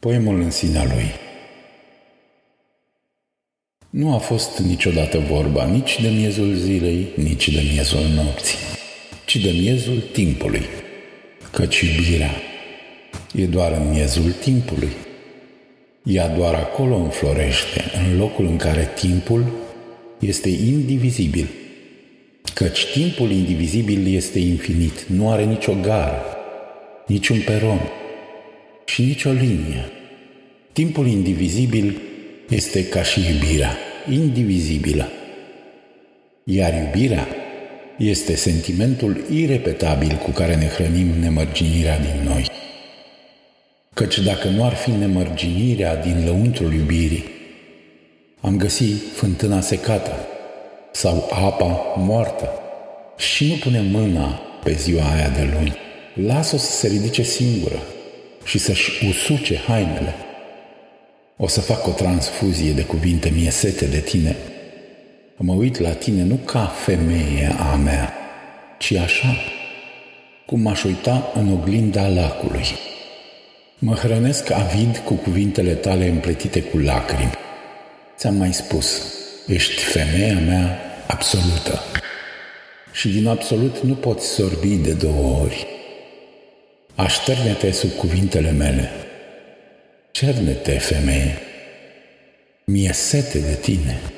Poemul în sinea lui. Nu a fost niciodată vorba nici de miezul zilei, nici de miezul nopții, ci de miezul timpului, căci iubirea e doar în miezul timpului. Ea doar acolo înflorește, în locul în care timpul este indivizibil, căci timpul indivizibil este infinit, nu are nicio gară, niciun peron și nicio linie. Timpul indivizibil este ca și iubirea, indivizibilă. Iar iubirea este sentimentul irepetabil cu care ne hrănim nemărginirea din noi. Căci dacă nu ar fi nemărginirea din lăuntrul iubirii, am găsi fântâna secată sau apa moartă și nu punem mâna pe ziua aia de luni. Las-o să se ridice singură și să-și usuce hainele. O să fac o transfuzie de cuvinte, mie sete de tine. Mă uit la tine nu ca femeie a mea, ci așa, cum m-aș uita în oglinda lacului. Mă hrănesc avid cu cuvintele tale împletite cu lacrimi. Ți-am mai spus, ești femeia mea absolută. Și din absolut nu poți sorbi de două ori. Așterne-te sub cuvintele mele. Cerne-te, femeie. Mi-e sete de tine.